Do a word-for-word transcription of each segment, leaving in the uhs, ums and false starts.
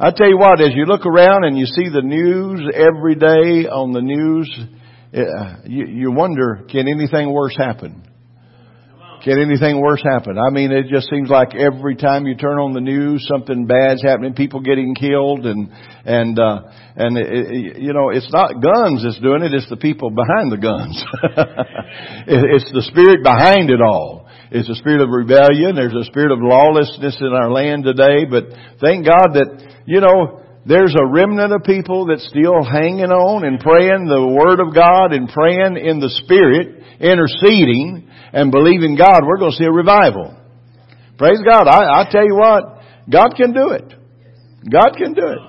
I tell you what, as you look around and you see the news every day on the news, you, you wonder, can anything worse happen? Can anything worse happen? I mean, it just seems like every time you turn on the news, something bad's happening, people getting killed, and and uh, and it, it, you know, it's not guns that's doing it; it's the people behind the guns. it, it's the spirit behind it all. It's a spirit of rebellion. There's a spirit of lawlessness in our land today. But thank God that, you know, there's a remnant of people that's still hanging on and praying the Word of God and praying in the Spirit, interceding and believing God. We're going to see a revival. Praise God. I, I tell you what, God can do it. God can do it.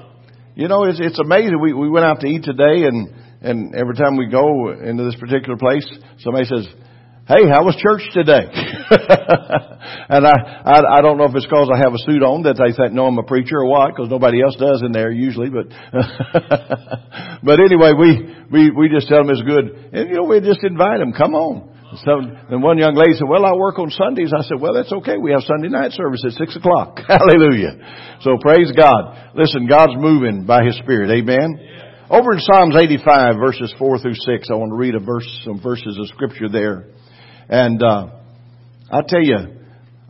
You know, it's, it's amazing. We, we went out to eat today, and, and every time we go into this particular place, somebody says, "Hey, how was church today?" And I, I I don't know if it's because I have a suit on that they think, no, I'm a preacher or what, because nobody else does in there usually. But but anyway, we, we, we just tell them it's good. And, you know, we just invite them. Come on. So, and one young lady said, "Well, I work on Sundays." I said, "Well, that's okay. We have Sunday night service at six o'clock. Hallelujah. So praise God. Listen, God's moving by His Spirit. Amen. Yeah. Over in Psalms eighty-five, verses four through six, I want to read a verse, some verses of Scripture there. And uh, I tell you,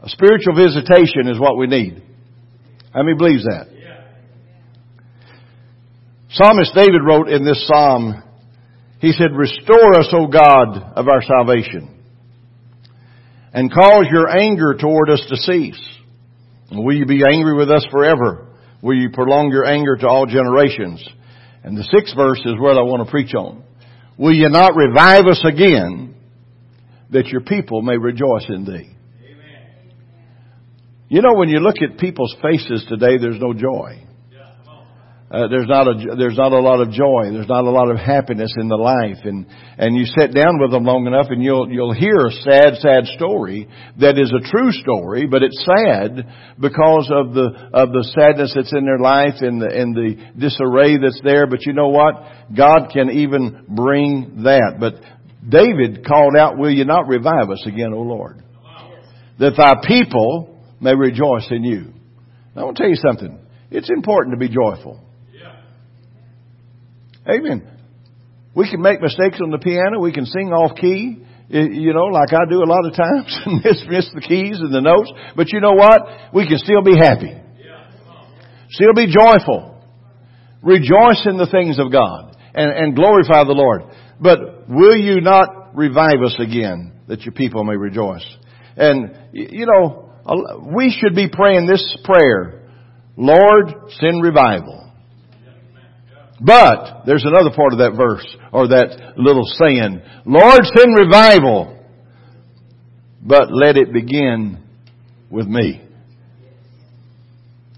a spiritual visitation is what we need. How many believes that? Yeah. Psalmist David wrote in this psalm, he said, "Restore us, O God, of our salvation, and cause your anger toward us to cease. And will you be angry with us forever? Will you prolong your anger to all generations?" And the sixth verse is what I want to preach on. "Will you not revive us again, that your people may rejoice in thee." Amen. You know, when you look at people's faces today, there's no joy. Uh, there's not a there's not a lot of joy. There's not a lot of happiness in the life. And and you sit down with them long enough, and you'll you'll hear a sad, sad story that is a true story, but it's sad because of the of the sadness that's in their life and the and the disarray that's there. But you know what? God can even bring that. But David called out, "Will you not revive us again, O Lord, that thy people may rejoice in you." Now, I want to tell you something. It's important to be joyful. Yeah. Amen. We can make mistakes on the piano. We can sing off key, you know, like I do a lot of times, and miss, miss the keys and the notes. But you know what? We can still be happy. Yeah. Still be joyful. Rejoice in the things of God and, and glorify the Lord. But will you not revive us again, that your people may rejoice? And, you know, we should be praying this prayer, "Lord, send revival." But there's another part of that verse, or that little saying, "Lord, send revival, but let it begin with me."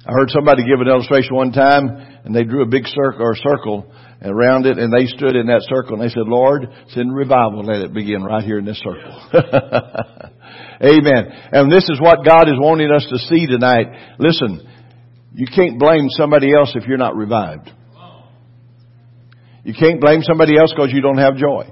I heard somebody give an illustration one time, and they drew a big circle or a circle around it, and they stood in that circle, and they said, "Lord, send revival. Let it begin right here in this circle." Amen. And this is what God is wanting us to see tonight. Listen, you can't blame somebody else if you're not revived. You can't blame somebody else because you don't have joy.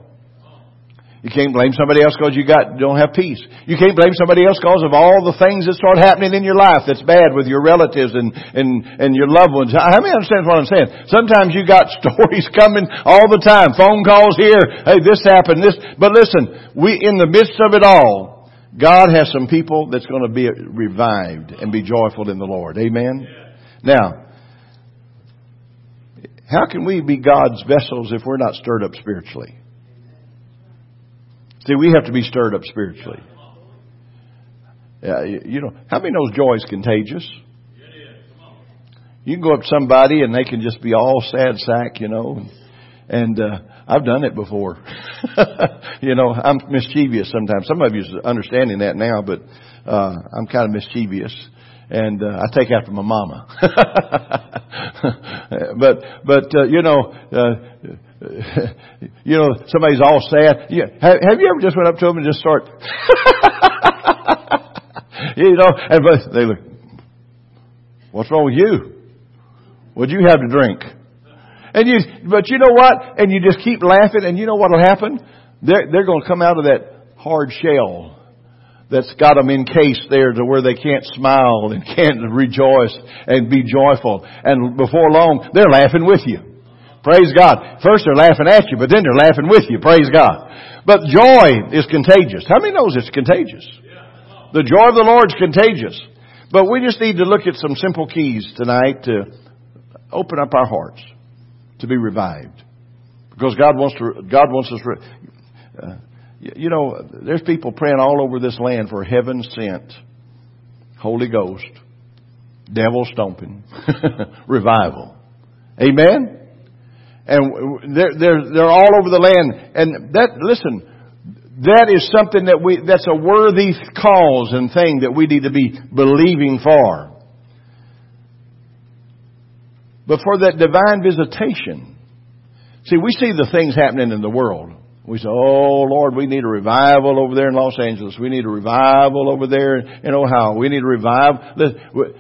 You can't blame somebody else because you got don't have peace. You can't blame somebody else because of all the things that start happening in your life that's bad with your relatives and, and, and your loved ones. I mean, understand what I'm saying. Sometimes you got stories coming all the time. Phone calls here. Hey, this happened. This. But listen, we in the midst of it all, God has some people that's going to be revived and be joyful in the Lord. Amen? Yeah. Now, how can we be God's vessels if we're not stirred up spiritually? See, we have to be stirred up spiritually. Yeah, you know, how many knows joy is contagious? You can go up to somebody and they can just be all sad sack, you know. And uh, I've done it before. You know, I'm mischievous sometimes. Some of you is understanding that now, but uh, I'm kind of mischievous. And uh, I take after my mama. but, but uh, you know... Uh, you know, somebody's all sad. Yeah. Have, have you ever just went up to them and just start, you know, and they look, "What's wrong with you? What'd you have to drink?" And you, but you know what? And you just keep laughing, and you know what'll happen? They're, they're going to come out of that hard shell that's got them encased there to where they can't smile and can't rejoice and be joyful. And before long, they're laughing with you. Praise God. First they're laughing at you, but then they're laughing with you. Praise God. But joy is contagious. How many knows it's contagious? The joy of the Lord is contagious. But we just need to look at some simple keys tonight to open up our hearts to be revived. Because God wants to. God wants us... Re- uh, You know, there's people praying all over this land for heaven sent, Holy Ghost, devil stomping, revival. Amen? And they're, they're, they're all over the land. And that, listen, that is something that we, that's a worthy cause and thing that we need to be believing for. But for that divine visitation, see, we see the things happening in the world. We say, oh, Lord, we need a revival over there in Los Angeles. We need a revival over there in Ohio. We need a revival.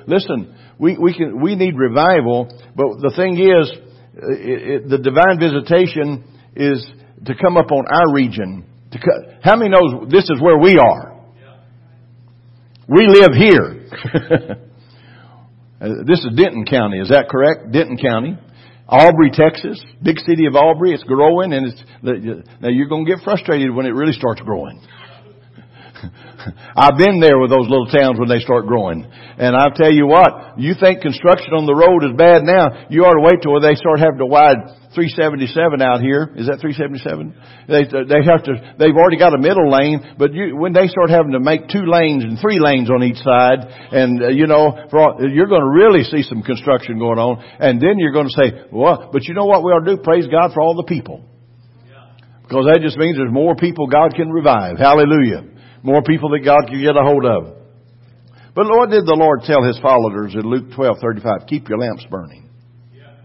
Listen, we, we, can, we need revival. But the thing is, it, it, the divine visitation is to come up on our region. To co- How many knows this is where we are? We live here. This is Denton County. Is that correct? Denton County. Aubrey, Texas, big city of Aubrey. It's growing, and it's now you're going to get frustrated when it really starts growing. I've been there with those little towns when they start growing, and I'll tell you what: you think construction on the road is bad now? You ought to wait till they start having to wide three seventy-seven out here. Is that three seventy-seven? They they have to. They've already got a middle lane, but you, when they start having to make two lanes and three lanes on each side, and uh, you know, for all, you're going to really see some construction going on, and then you're going to say, "Well, but you know what we ought to do? Praise God for all the people, yeah. Because that just means there's more people God can revive. Hallelujah." More people that God can get a hold of. But Lord, did the Lord tell His followers in Luke twelve thirty-five, keep your lamps burning. Yeah.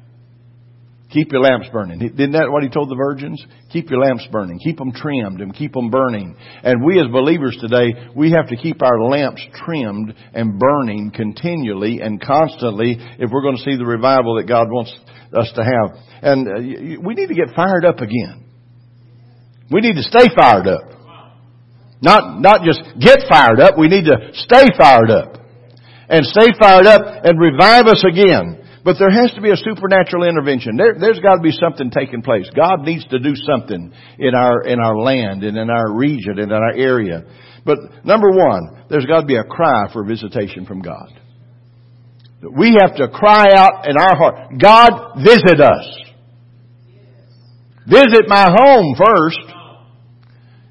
Keep your lamps burning. Isn't that what He told the virgins? Keep your lamps burning. Keep them trimmed and keep them burning. And we as believers today, we have to keep our lamps trimmed and burning continually and constantly if we're going to see the revival that God wants us to have. And we need to get fired up again. We need to stay fired up. Not not just get fired up. We need to stay fired up. And stay fired up and revive us again. But there has to be a supernatural intervention. There, there's got to be something taking place. God needs to do something in our in our land and in our region and in our area. But number one, there's got to be a cry for visitation from God. We have to cry out in our heart, God, visit us. Visit my home first.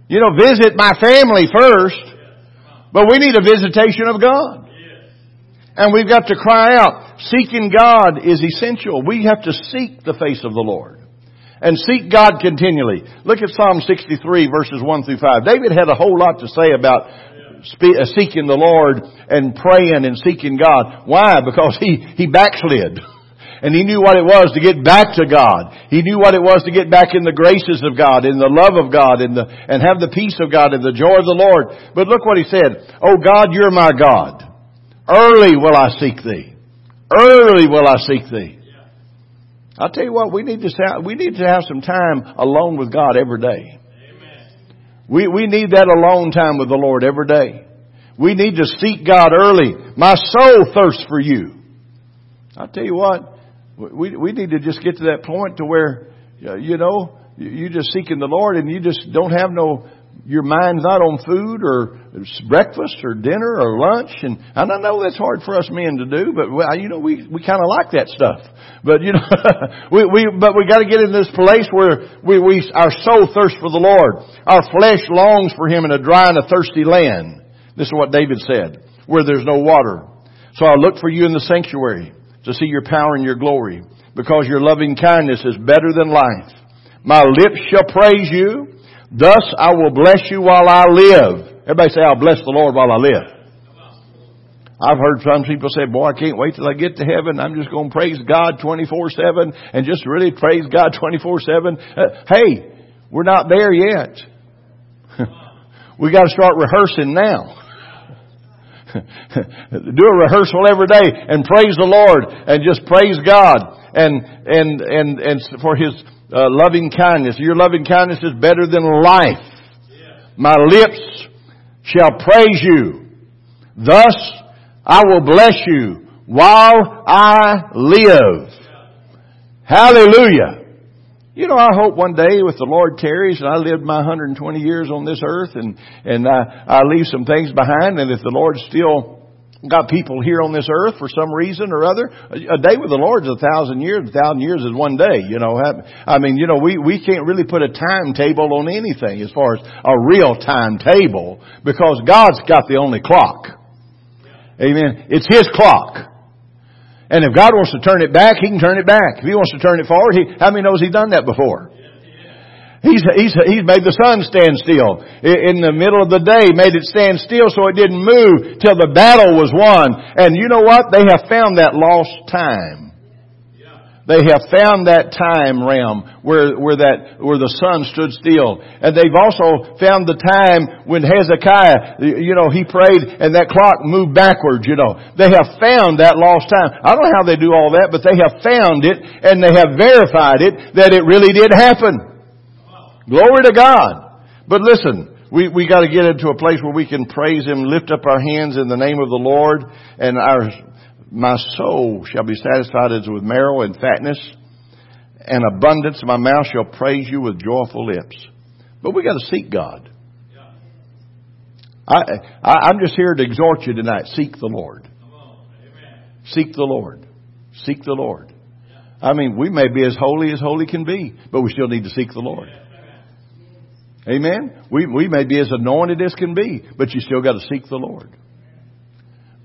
You know, visit my family first. But we need a visitation of God. And we've got to cry out. Seeking God is essential. We have to seek the face of the Lord. And seek God continually. Look at Psalm sixty-three, verses one through five. David had a whole lot to say about seeking the Lord and praying and seeking God. Why? Because he, he backslid. And he knew what it was to get back to God. He knew what it was to get back in the graces of God, in the love of God, in the and have the peace of God and the joy of the Lord. But look what he said. Oh God, you're my God. Early will I seek thee. Early will I seek thee. I'll tell you what, we need to have, we need to have some time alone with God every day. Amen. We we need that alone time with the Lord every day. We need to seek God early. My soul thirsts for you. I'll tell you what. We we need to just get to that point to where, you know, you're just seeking the Lord and you just don't have no, your mind's not on food or breakfast or dinner or lunch. And I don't know, that's hard for us men to do, but, we, you know, we, we kind of like that stuff. But, you know, we, we but we got to get in this place where we, we our soul thirsts for the Lord. Our flesh longs for Him in a dry and a thirsty land. This is what David said, where there's no water. So I look for you in the sanctuary, to see your power and your glory, because your loving kindness is better than life. My lips shall praise you. Thus I will bless you while I live. Everybody say, I'll bless the Lord while I live. I've heard some people say, boy, I can't wait till I get to heaven. I'm just going to praise God twenty-four seven and just really praise God twenty-four seven. Uh, hey, we're not there yet. We got to start rehearsing now. Do a rehearsal every day and praise the Lord and just praise God and and and and for His uh, loving kindness. Your loving kindness is better than life. Yeah. My lips shall praise you. Thus I will bless you while I live. Hallelujah. You know, I hope one day with the Lord tarries and I live my one hundred twenty years on this earth and, and I, I leave some things behind. And if the Lord still got people here on this earth for some reason or other, a day with the Lord is a thousand years. A thousand years is one day, you know. I mean, you know, we, we can't really put a timetable on anything as far as a real timetable because God's got the only clock. Amen. It's His clock. And if God wants to turn it back, He can turn it back. If He wants to turn it forward, he, how many knows He's done that before? He's, he's, he's made the sun stand still in the middle of the day, made it stand still so it didn't move till the battle was won. And you know what? They have found that lost time. They have found that time realm where, where that, where the sun stood still. And they've also found the time when Hezekiah, you know, he prayed and that clock moved backwards, you know. They have found that lost time. I don't know how they do all that, but they have found it and they have verified it that it really did happen. Glory to God. But listen, we, we got to get into a place where we can praise Him, lift up our hands in the name of the Lord, and our my soul shall be satisfied as with marrow and fatness and abundance. My mouth shall praise you with joyful lips. But we got to seek God. I, I, I'm just here to exhort you tonight. Seek the Lord. Seek the Lord. Seek the Lord. I mean, we may be as holy as holy can be, but we still need to seek the Lord. Amen. We we may be as anointed as can be, but you still got to seek the Lord.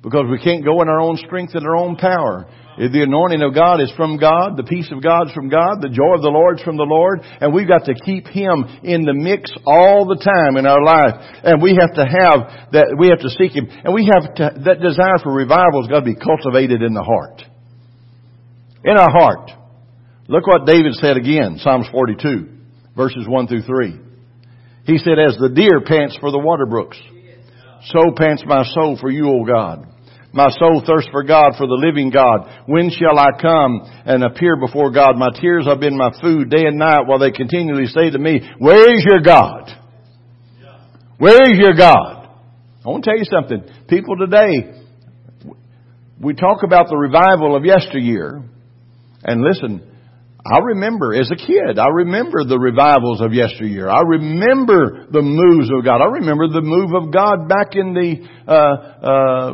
Because we can't go in our own strength and our own power. The anointing of God is from God. The peace of God is from God. The joy of the Lord is from the Lord. And we've got to keep Him in the mix all the time in our life. And we have to have that. We have to seek Him. And we have to, that desire for revival has got to be cultivated in the heart. In our heart. Look what David said again. Psalms forty-two. Verses one through three. He said, as the deer pants for the water brooks, so pants my soul for you, O God. My soul thirsts for God, for the living God. When shall I come and appear before God? My tears have been my food day and night while they continually say to me, where is your God? Where is your God? I want to tell you something. People today, we talk about the revival of yesteryear. And listen, I remember as a kid, I remember the revivals of yesteryear. I remember the moves of God. I remember the move of God back in the uh, uh,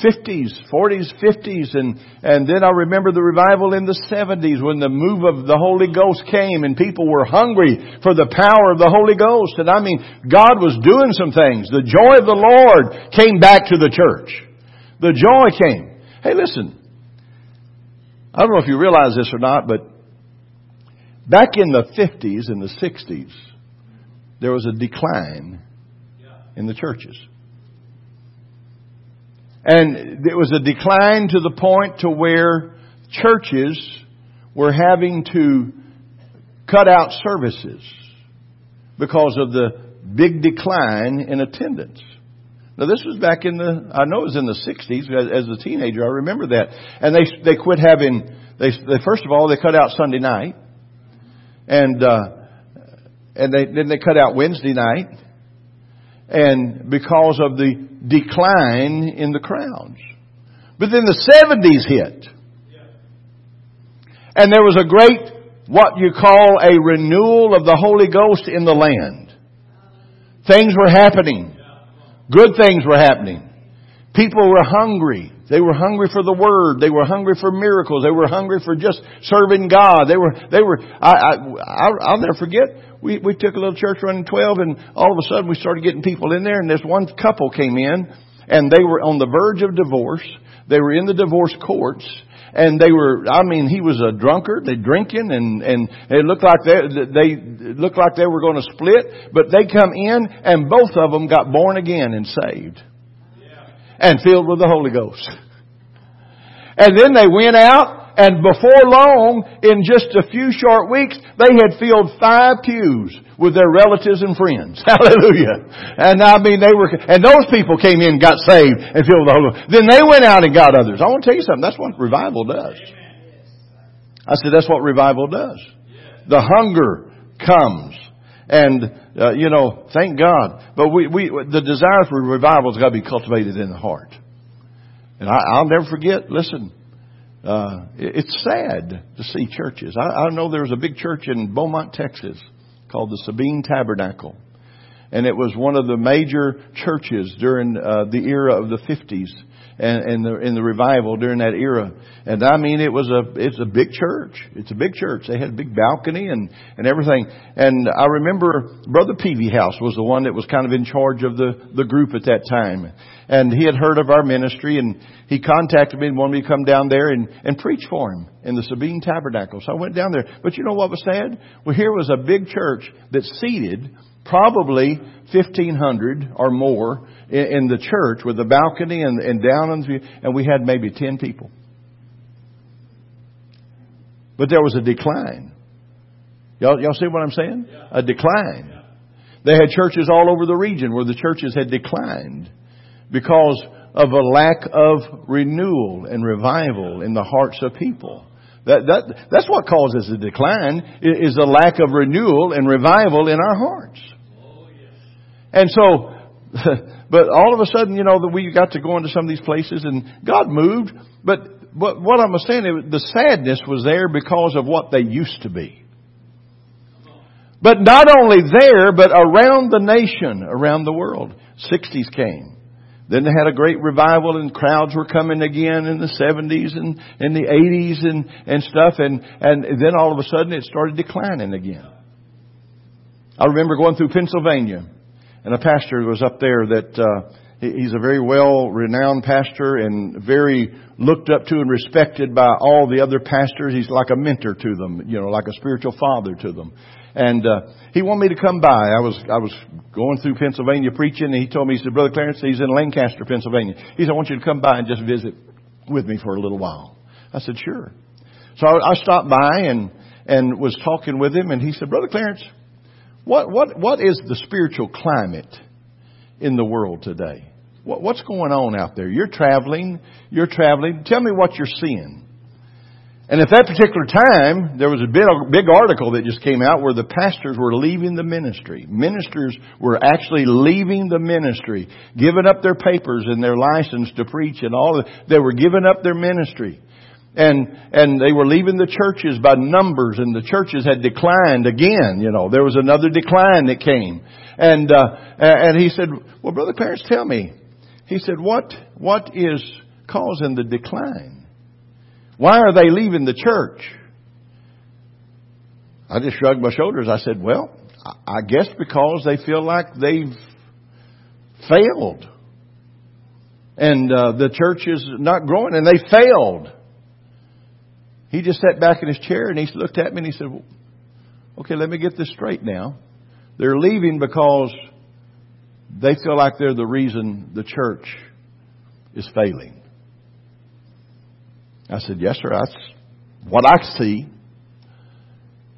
fifties, forties, fifties. And, and then I remember the revival in the seventies when the move of the Holy Ghost came and people were hungry for the power of the Holy Ghost. And I mean, God was doing some things. The joy of the Lord came back to the church. The joy came. Hey, listen. I don't know if you realize this or not, but back in the fifties and the sixties, there was a decline in the churches. And there was a decline to the point to where churches were having to cut out services because of the big decline in attendance. Now, this was back in the, I know it was in the sixties. As a teenager, I remember that. And they they quit having, they, they first of all, they cut out Sunday night. And uh, and they, then they cut out Wednesday night, and because of the decline in the crowds. But then the seventies hit. And there was a great, what you call a renewal of the Holy Ghost in the land. Things were happening. Good things were happening. People were hungry. They were hungry for the Word. They were hungry for miracles. They were hungry for just serving God. They were, they were, I, I, I'll, I'll never forget. We, we took a little church running twelve and all of a sudden we started getting people in there and this one couple came in and they were on the verge of divorce. They were in the divorce courts. And they were, I mean, he was a drunkard. They drinking and, and it looked like they, they looked like they were going to split. But they come in and both of them got born again and saved. And filled with the Holy Ghost. And then they went out, and before long, in just a few short weeks, they had filled five pews with their relatives and friends. Hallelujah. And I mean, they were, and those people came in and got saved and filled with the Holy Ghost. Then they went out and got others. I want to tell you something. That's what revival does. I said, that's what revival does. The hunger comes. And, uh, you know, thank God. But we, we the desire for revival has got to be cultivated in the heart. And I, I'll never forget, listen, uh, it, it's sad to see churches. I, I know there was a big church in Beaumont, Texas called the Sabine Tabernacle. And it was one of the major churches during uh, the era of the fifties and, and the, in the revival during that era. And I mean, it was a it's a big church. It's a big church. They had a big balcony and, and everything. And I remember Brother Peavy House was the one that was kind of in charge of the, the group at that time. And he had heard of our ministry, and he contacted me and wanted me to come down there and, and preach for him in the Sabine Tabernacle. So I went down there. But you know what was sad? Well, here was a big church that seated probably fifteen hundred or more in, in the church with a balcony and, and down on the, and we had maybe ten people. But there was a decline. Y'all, y'all see what I'm saying? Yeah. A decline. Yeah. They had churches all over the region where the churches had declined because of a lack of renewal and revival in the hearts of people. That, that, that's what causes the decline, is the lack of renewal and revival in our hearts. Oh, yes. And so, but all of a sudden, you know, that we got to go into some of these places and God moved. But, but what I'm saying, the sadness was there because of what they used to be. But not only there, but around the nation, around the world. sixties came. Then they had a great revival and crowds were coming again in the seventies and in the eighties and, and stuff. And, and then all of a sudden it started declining again. I remember going through Pennsylvania, and a pastor was up there that uh, he's a very well-renowned pastor and very looked up to and respected by all the other pastors. He's like a mentor to them, you know, like a spiritual father to them. And uh, he wanted me to come by. I was I was going through Pennsylvania preaching, and he told me, he said, Brother Clarence, he's in Lancaster, Pennsylvania. He said, I want you to come by and just visit with me for a little while. I said, sure. So I, I stopped by and, and was talking with him, and he said, Brother Clarence, what what what is the spiritual climate in the world today? What, what's going on out there? You're traveling. You're traveling. Tell me what you're seeing. And at that particular time, there was a big, big article that just came out where the pastors were leaving the ministry. Ministers were actually leaving the ministry, giving up their papers and their license to preach and all. They were giving up their ministry. And, and they were leaving the churches by numbers, and the churches had declined again. You know, there was another decline that came. And, uh, and he said, well, Brother Clarence, tell me. He said, what, what is causing the decline? Why are they leaving the church? I just shrugged my shoulders. I said, well, I guess because they feel like they've failed. And uh, the church is not growing, and they failed. He just sat back in his chair, and he looked at me, and he said, well, okay, let me get this straight now. They're leaving because they feel like they're the reason the church is failing. I said, yes, sir, that's what I see.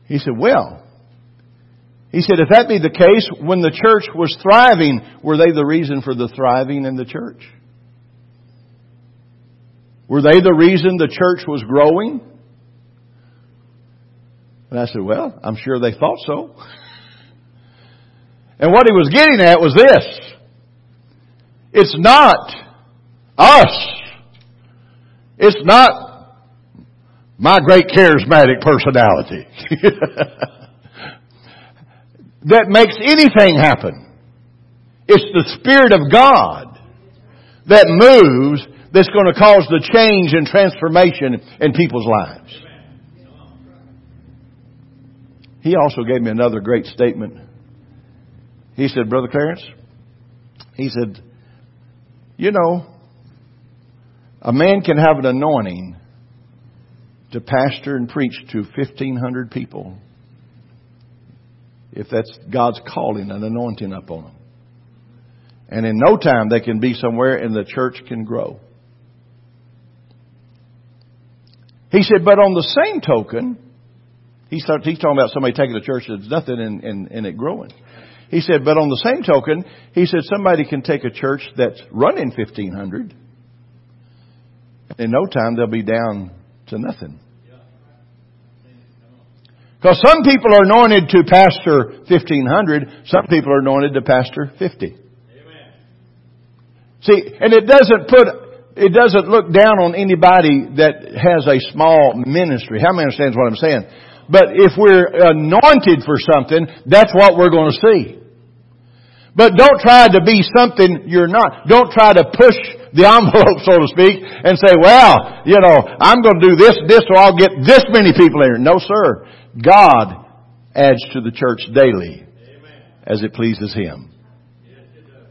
He said, well, he said, if that be the case, when the church was thriving, were they the reason for the thriving in the church? Were they the reason the church was growing? And I said, well, I'm sure they thought so. And what he was getting at was this. It's not us. It's not my great charismatic personality that makes anything happen. It's the Spirit of God that moves, that's going to cause the change and transformation in people's lives. He also gave me another great statement. He said, Brother Clarence, he said, you know, a man can have an anointing to pastor and preach to fifteen hundred people if that's God's calling and anointing upon them. And in no time they can be somewhere and the church can grow. He said, but on the same token, he's talking about somebody taking a church that's nothing and, and, and it growing. He said, but on the same token, he said, somebody can take a church that's running fifteen hundred. In no time, they'll be down to nothing. Because some people are anointed to pastor fifteen hundred. Some people are anointed to pastor fifty. Amen. See, and it doesn't put... It doesn't look down on anybody that has a small ministry. How many understands what I'm saying? But if we're anointed for something, that's what we're going to see. But don't try to be something you're not. Don't try to push the envelope, so to speak, and say, well, you know, I'm going to do this, this, so I'll get this many people in here. No, sir. God adds to the church daily as it pleases Him.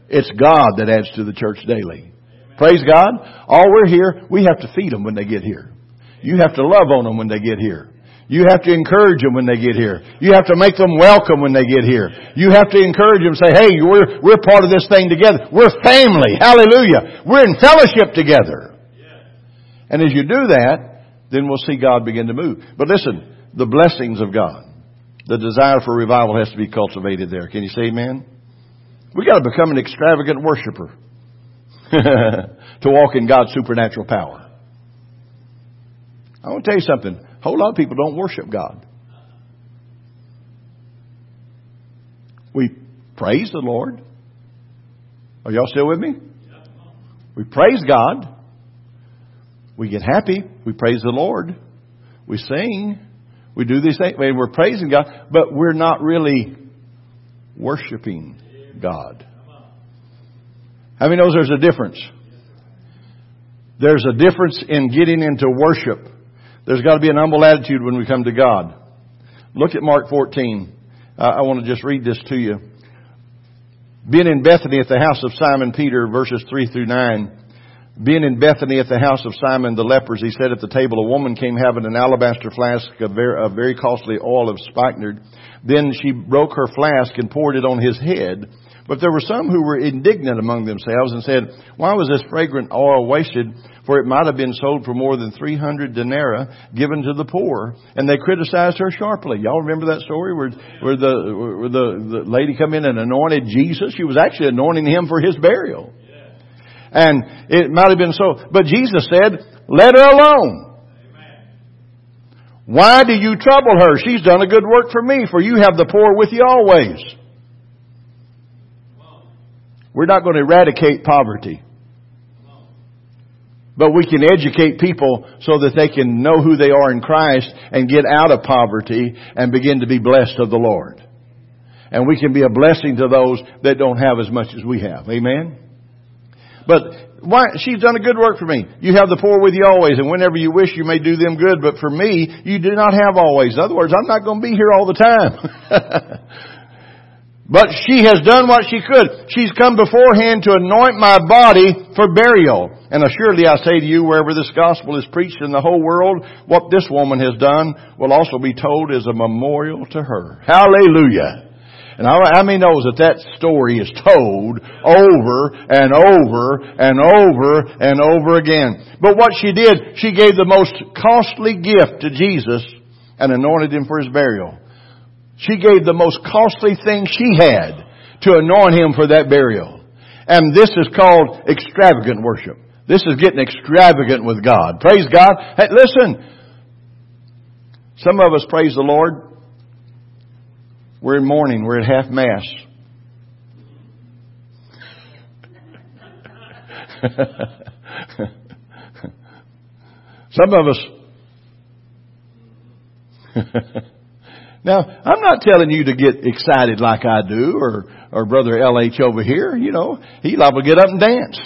It's God that adds to the church daily. Praise God. All we're here, we have to feed them when they get here. You have to love on them when they get here. You have to encourage them when they get here. You have to make them welcome when they get here. You have to encourage them, say, hey, we're we're part of this thing together. We're family. Hallelujah. We're in fellowship together. And as you do that, then we'll see God begin to move. But listen, the blessings of God, the desire for revival has to be cultivated there. Can you say amen? We've got to become an extravagant worshiper. To walk in God's supernatural power. I want to tell you something. A whole lot of people don't worship God. We praise the Lord. Are y'all still with me? We praise God. We get happy. We praise the Lord. We sing. We do these things. We're praising God. But we're not really worshiping God. How many knows there's a difference? There's a difference in getting into worship. There's got to be an humble attitude when we come to God. Look at Mark fourteen. Uh, I want to just read this to you. Being in Bethany at the house of Simon Peter, verses three through nine. Being in Bethany at the house of Simon the lepers, he said at the table, a woman came having an alabaster flask of very, of very costly oil of spikenard. Then she broke her flask and poured it on his head. But there were some who were indignant among themselves and said, why was this fragrant oil wasted? For it might have been sold for more than three hundred denarii given to the poor. And they criticized her sharply. Y'all remember that story where, where, the, where the, the lady come in and anointed Jesus? She was actually anointing Him for His burial. Yeah. And it might have been so. But Jesus said, let her alone. Amen. Why do you trouble her? She's done a good work for me, for you have the poor with you always. We're not going to eradicate poverty. But we can educate people so that they can know who they are in Christ and get out of poverty and begin to be blessed of the Lord. And we can be a blessing to those that don't have as much as we have. Amen? But why? She's done a good work for me. You have the poor with you always, and whenever you wish you may do them good. But for me, you do not have always. In other words, I'm not going to be here all the time. But she has done what she could. She's come beforehand to anoint my body for burial. And assuredly I say to you, wherever this gospel is preached in the whole world, what this woman has done will also be told as a memorial to her. Hallelujah. And how many knows that that story is told over and over and over and over again? But what she did, she gave the most costly gift to Jesus and anointed Him for His burial. She gave the most costly thing she had to anoint Him for that burial. And this is called extravagant worship. This is getting extravagant with God. Praise God. Hey, listen. Some of us praise the Lord. We're in mourning. We're at half mass. Some of us... Now, I'm not telling you to get excited like I do or, or Brother L H over here. You know, he's liable to get up and dance.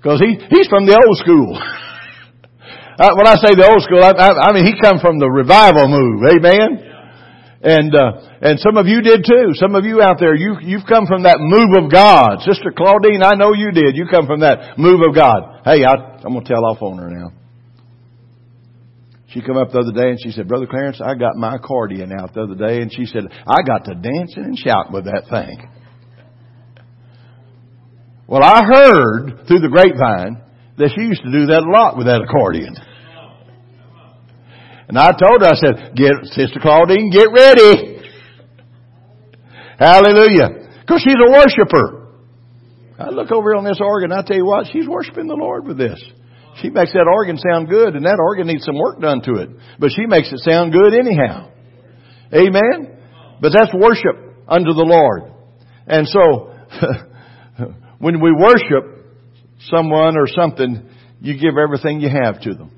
Because he, he's from the old school. I, when I say the old school, I, I, I mean, he come from the revival move. Amen? Yeah. And, uh, and some of you did too. Some of you out there, you, you've come from that move of God. Sister Claudine, I know you did. You come from that move of God. Hey, I, I'm going to tell off on her now. She come up the other day and she said, Brother Clarence, I got my accordion out the other day. And she said, I got to dancing and shouting with that thing. Well, I heard through the grapevine that she used to do that a lot with that accordion. And I told her, I said, get, Sister Claudine, get ready. Hallelujah. Because she's a worshiper. I look over here on this organ. I tell you what, she's worshiping the Lord with this. She makes that organ sound good, and that organ needs some work done to it. But she makes it sound good anyhow. Amen? But that's worship unto the Lord. And so, when we worship someone or something, you give everything you have to them.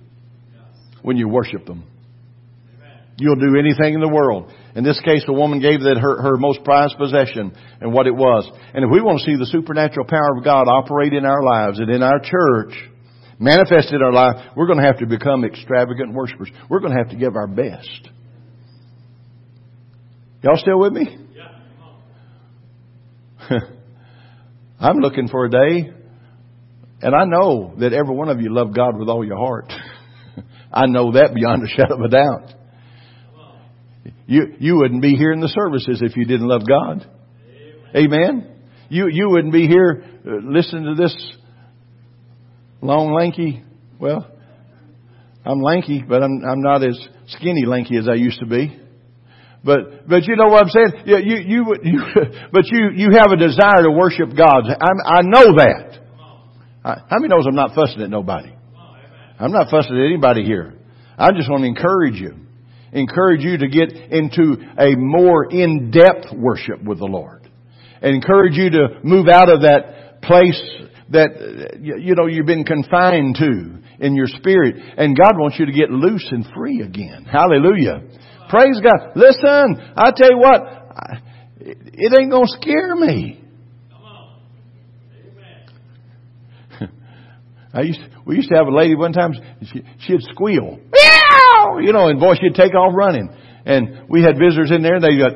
When you worship them. You'll do anything in the world. In this case, the woman gave that her, her most prized possession and what it was. And if we want to see the supernatural power of God operate in our lives and in our church, manifest in our life, we're going to have to become extravagant worshipers. We're going to have to give our best. Y'all still with me? Yeah. I'm looking for a day, and I know that every one of you love God with all your heart. I know that beyond a shadow of a doubt. You you wouldn't be here in the services if you didn't love God. Amen. Amen? You you wouldn't be here listening to this long, lanky. Well, I'm lanky, but I'm I'm not as skinny lanky as I used to be. But but you know what I'm saying? Yeah, you you would. You, but you you have a desire to worship God. I'm, I know that. I, how many knows I'm not fussing at nobody? I'm not fussing at anybody here. I just want to encourage you. Encourage you to get into a more in-depth worship with the Lord. And encourage you to move out of that place that, you know, you've been confined to in your spirit. And God wants you to get loose and free again. Hallelujah. Praise God. Listen, I tell you what, it ain't going to scare me. Come on. Amen. I used to, we used to have a lady one time, she, she'd squeal. You know, and boy, she'd take off running. And we had visitors in there, and they got,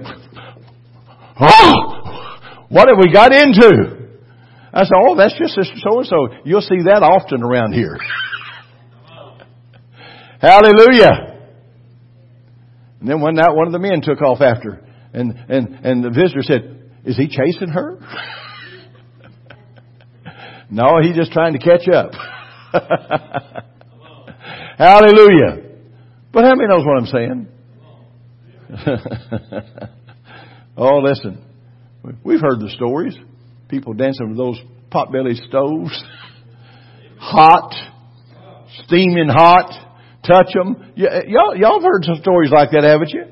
oh, what have we got into? I said, oh, that's just Sister So-and-so. You'll see that often around here. Hallelujah. And then one night, one of the men took off after. And, and, and the visitor said, is he chasing her? No, he's just trying to catch up. Hallelujah. But how many knows what I'm saying? Oh, listen. We've heard the stories. People dancing with those potbelly stoves. Hot. Steaming hot. Touch them. Y- y'all, y'all have heard some stories like that, haven't you?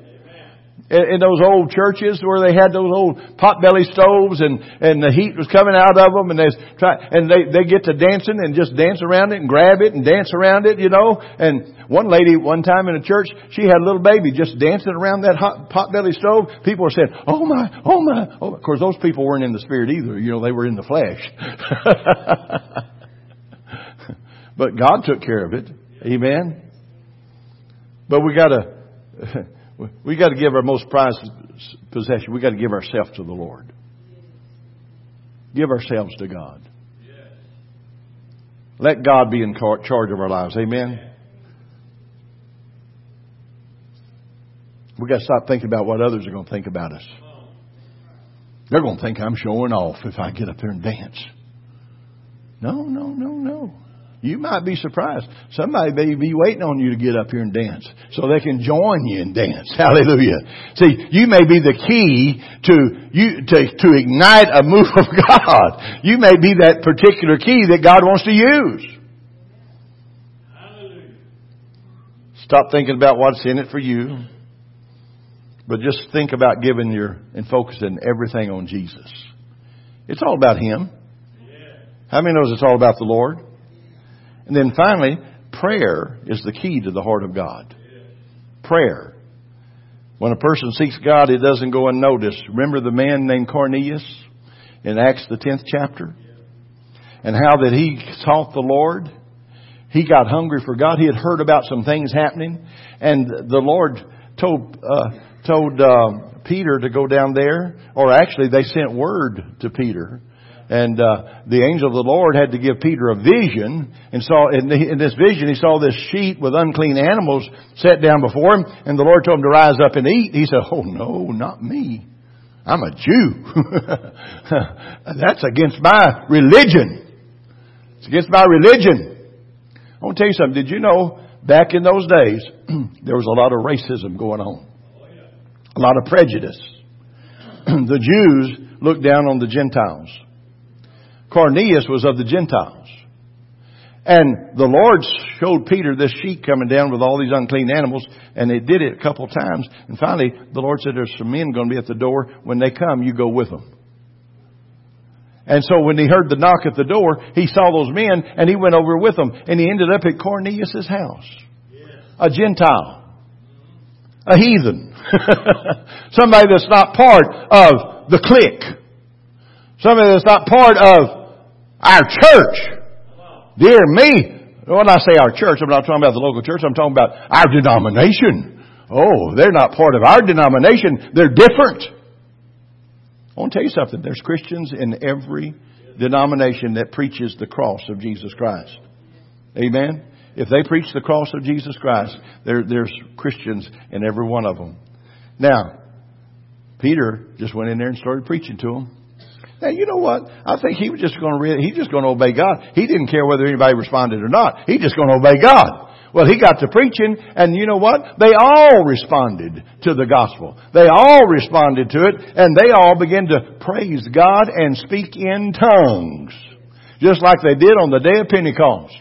In, in those old churches where they had those old potbelly stoves and, and the heat was coming out of them. And, they try, and they, they get to dancing and just dance around it and grab it and dance around it, you know. And one lady, one time in a church, she had a little baby just dancing around that hot potbelly stove. People were saying, oh my, oh my. Oh, of course, those people weren't in the spirit either. You know, they were in the flesh. But God took care of it. Amen. But we got to, we got to give our most prized possession. We got to give ourselves to the Lord. Give ourselves to God. Let God be in charge of our lives. Amen. We've got to stop thinking about what others are going to think about us. They're going to think I'm showing off if I get up there and dance. No, no, no, no. You might be surprised. Somebody may be waiting on you to get up here and dance so they can join you in dance. Hallelujah. See, you may be the key to you to, to ignite a move of God. You may be that particular key that God wants to use. Hallelujah. Stop thinking about what's in it for you. But just think about giving your and focusing everything on Jesus. It's all about Him. Yeah. How many knows it's all about the Lord? And then finally, prayer is the key to the heart of God. Yeah. Prayer. When a person seeks God, it doesn't go unnoticed. Remember the man named Cornelius in Acts the tenth chapter? Yeah. And how that he sought the Lord. He got hungry for God. He had heard about some things happening. And the Lord told... Uh, told uh, Peter to go down there, or actually they sent word to Peter, and uh, the angel of the Lord had to give Peter a vision, and saw in, the, in this vision he saw this sheet with unclean animals set down before him, and the Lord told him to rise up and eat. He said, oh no, not me. I'm a Jew. That's against my religion. It's against my religion. I want to tell you something. Did you know back in those days there was a lot of racism going on? A lot of prejudice. The Jews looked down on the Gentiles. Cornelius was of the Gentiles. And the Lord showed Peter this sheep coming down with all these unclean animals. And they did it a couple times. And finally, the Lord said, there's some men going to be at the door. When they come, you go with them. And so when he heard the knock at the door, he saw those men and he went over with them. And he ended up at Cornelius' house. A Gentile. A heathen. Somebody that's not part of the clique. Somebody that's not part of our church. Dear me. When I say our church, I'm not talking about the local church. I'm talking about our denomination. Oh, they're not part of our denomination. They're different. I want to tell you something. There's Christians in every denomination that preaches the cross of Jesus Christ. Amen? If they preach the cross of Jesus Christ, there, there's Christians in every one of them. Now, Peter just went in there and started preaching to them. Now, you know what? I think he was just going to re- he just going to obey God. He didn't care whether anybody responded or not. He just going to obey God. Well, he got to preaching, and you know what? They all responded to the gospel. They all responded to it, and they all began to praise God and speak in tongues, just like they did on the day of Pentecost.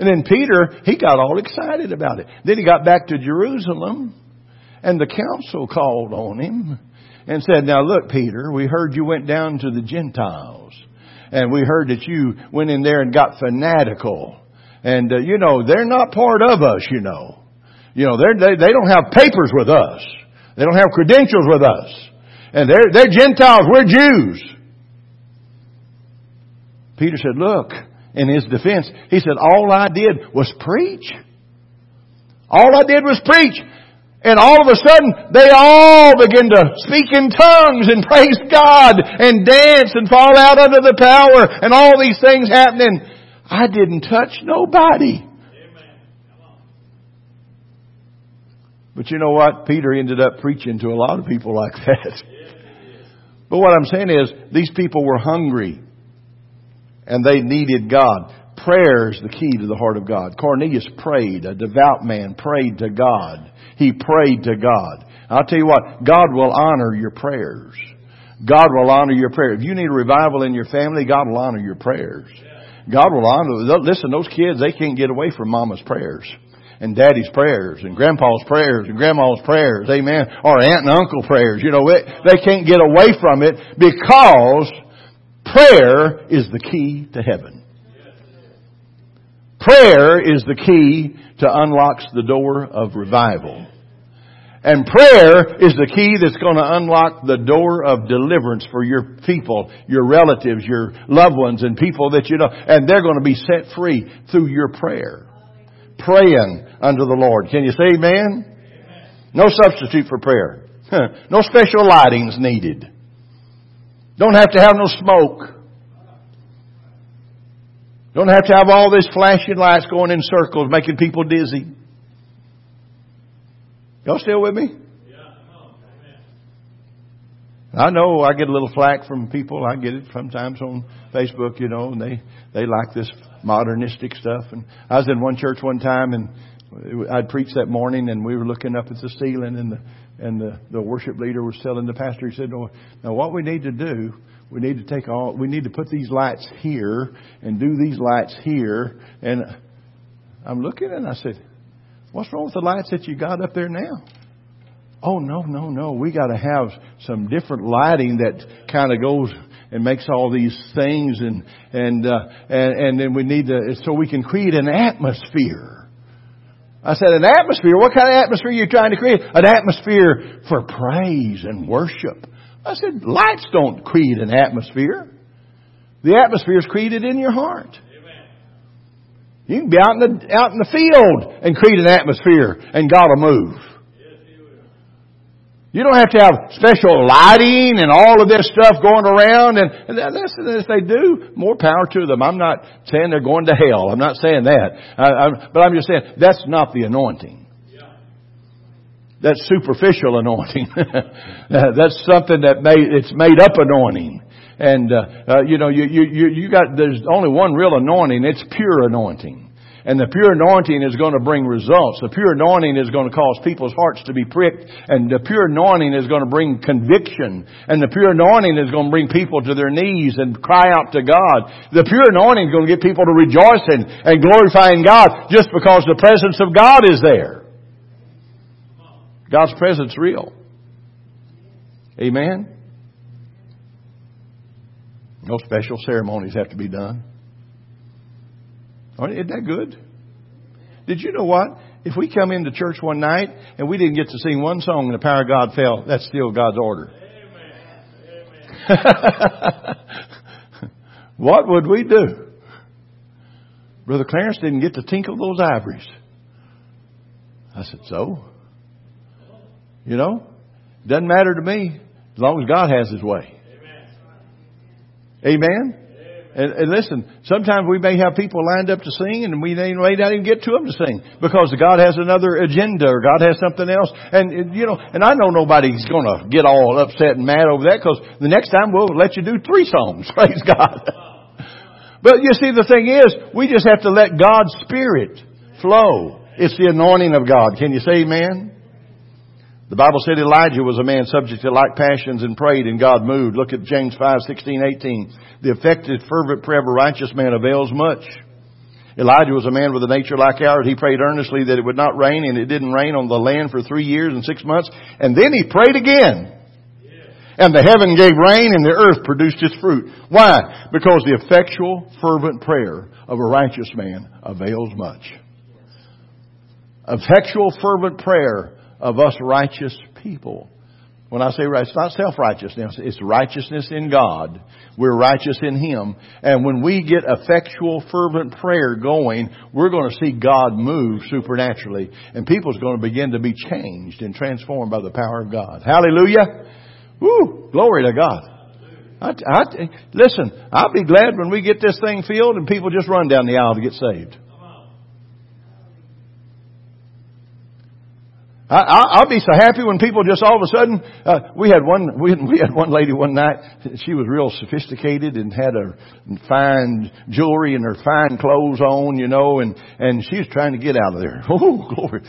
And then Peter, he got all excited about it. Then he got back to Jerusalem, and the council called on him. And said, now look, Peter, we heard you went down to the Gentiles. And we heard that you went in there and got fanatical. And, uh, you know, they're not part of us, you know. You know, they they don't have papers with us. They don't have credentials with us. And they're, they're Gentiles. We're Jews. Peter said, look, in his defense, he said, all I did was preach. All I did was preach. And all of a sudden, they all begin to speak in tongues and praise God and dance and fall out under the power and all these things happening. I didn't touch nobody. Amen. Come on. But you know what? Peter ended up preaching to a lot of people like that. Yeah. But what I'm saying is, these people were hungry and they needed God. Prayer is the key to the heart of God. Cornelius prayed. A devout man prayed to God. He prayed to God. I'll tell you what, God will honor your prayers. God will honor your prayer. If you need a revival in your family, God will honor your prayers. God will honor. Listen, those kids, they can't get away from mama's prayers and daddy's prayers and grandpa's prayers and grandma's prayers. Amen. Or aunt and uncle prayers. You know, it, they can't get away from it because prayer is the key to heaven. Prayer is the key to unlocks the door of revival. And prayer is the key that's going to unlock the door of deliverance for your people, your relatives, your loved ones, and people that you know. And they're going to be set free through your prayer. Praying unto the Lord. Can you say amen? Amen. No substitute for prayer. No special lightings needed. Don't have to have no smoke. Don't have to have all these flashing lights going in circles, making people dizzy. Y'all still with me? Yeah. Oh, I know I get a little flack from people. I get it sometimes on Facebook, you know, and they, they like this modernistic stuff. And I was in one church one time, and I'd preached that morning, and we were looking up at the ceiling, and the and the, the worship leader was telling the pastor, he said, no, now what we need to do. We need to take all, we need to put these lights here and do these lights here. And I'm looking and I said, what's wrong with the lights that you got up there now? Oh, no, no, no. We got to have some different lighting that kind of goes and makes all these things. And, and, uh, and, and then we need to, so we can create an atmosphere. I said, an atmosphere? What kind of atmosphere are you trying to create? An atmosphere for praise and worship. I said, lights don't create an atmosphere. The atmosphere is created in your heart. Amen. You can be out in the out in the field and create an atmosphere, and God will move. Yes, He will. You don't have to have special lighting and all of this stuff going around. And, and listen, if they do, more power to them. I'm not saying they're going to hell. I'm not saying that. I, I, but I'm just saying that's not the anointing. That's superficial anointing. That's something that made, it's made up anointing. And, uh, uh, you know, you, you, you, you got, there's only one real anointing. It's pure anointing. And the pure anointing is going to bring results. The pure anointing is going to cause people's hearts to be pricked. And the pure anointing is going to bring conviction. And the pure anointing is going to bring people to their knees and cry out to God. The pure anointing is going to get people to rejoicing and glorifying God just because the presence of God is there. God's presence is real. Amen? No special ceremonies have to be done. Isn't that good? Did you know what? If we come into church one night and we didn't get to sing one song and the power of God fell, that's still God's order. Amen. Amen. What would we do? Brother Clarence didn't get to tinkle those ivories. I said, so? You know, doesn't matter to me as long as God has His way. Amen? Amen? And, and listen, sometimes we may have people lined up to sing and we may not even get to them to sing because God has another agenda or God has something else. And, you know, and I know nobody's going to get all upset and mad over that because the next time we'll let you do three songs. Praise God. But you see, the thing is, we just have to let God's Spirit flow. It's the anointing of God. Can you say amen? The Bible said Elijah was a man subject to like passions and prayed and God moved. Look at James five, sixteen, eighteen. The effective, fervent prayer of a righteous man avails much. Elijah was a man with a nature like ours. He prayed earnestly that it would not rain, and it didn't rain on the land for three years and six months. And then he prayed again. And the heaven gave rain and the earth produced its fruit. Why? Because the effectual, fervent prayer of a righteous man avails much. Effectual, fervent prayer of us righteous people. When I say righteous, it's not self-righteousness. It's righteousness in God. We're righteous in Him. And when we get effectual, fervent prayer going, we're going to see God move supernaturally. And people's going to begin to be changed and transformed by the power of God. Hallelujah. Woo! Glory to God. I, I, listen, I'll be glad when we get this thing filled and people just run down the aisle to get saved. I, I'll be so happy when people just all of a sudden, uh, we had one, we had, we had one lady one night, she was real sophisticated and had her fine jewelry and her fine clothes on, you know, and, and she was trying to get out of there. Oh, glory.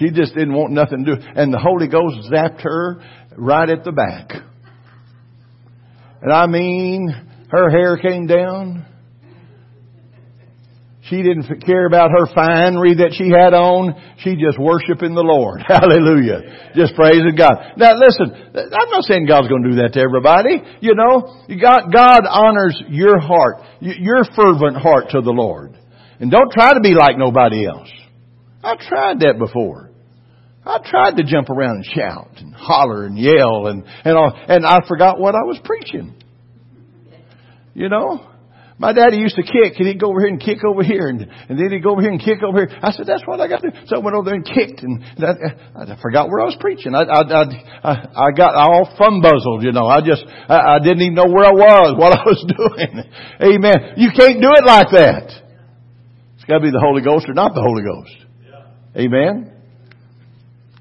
She just didn't want nothing to do. And the Holy Ghost zapped her right at the back. And I mean, her hair came down. She didn't care about her finery that she had on. She just worshiping the Lord. Hallelujah. Just praising God. Now listen, I'm not saying God's going to do that to everybody. You know, God, God honors your heart, your fervent heart to the Lord. And don't try to be like nobody else. I tried that before. I tried to jump around and shout and holler and yell and, and all, and I forgot what I was preaching. You know? My daddy used to kick, and he'd go over here and kick over here, and, and then he'd go over here and kick over here. I said, that's what I got to do. So I went over there and kicked, and I, I forgot where I was preaching. I, I, I, I got all fumbuzzled, you know. I just, I, I didn't even know where I was, what I was doing. Amen. You can't do it like that. It's got to be the Holy Ghost or not the Holy Ghost. Yeah. Amen.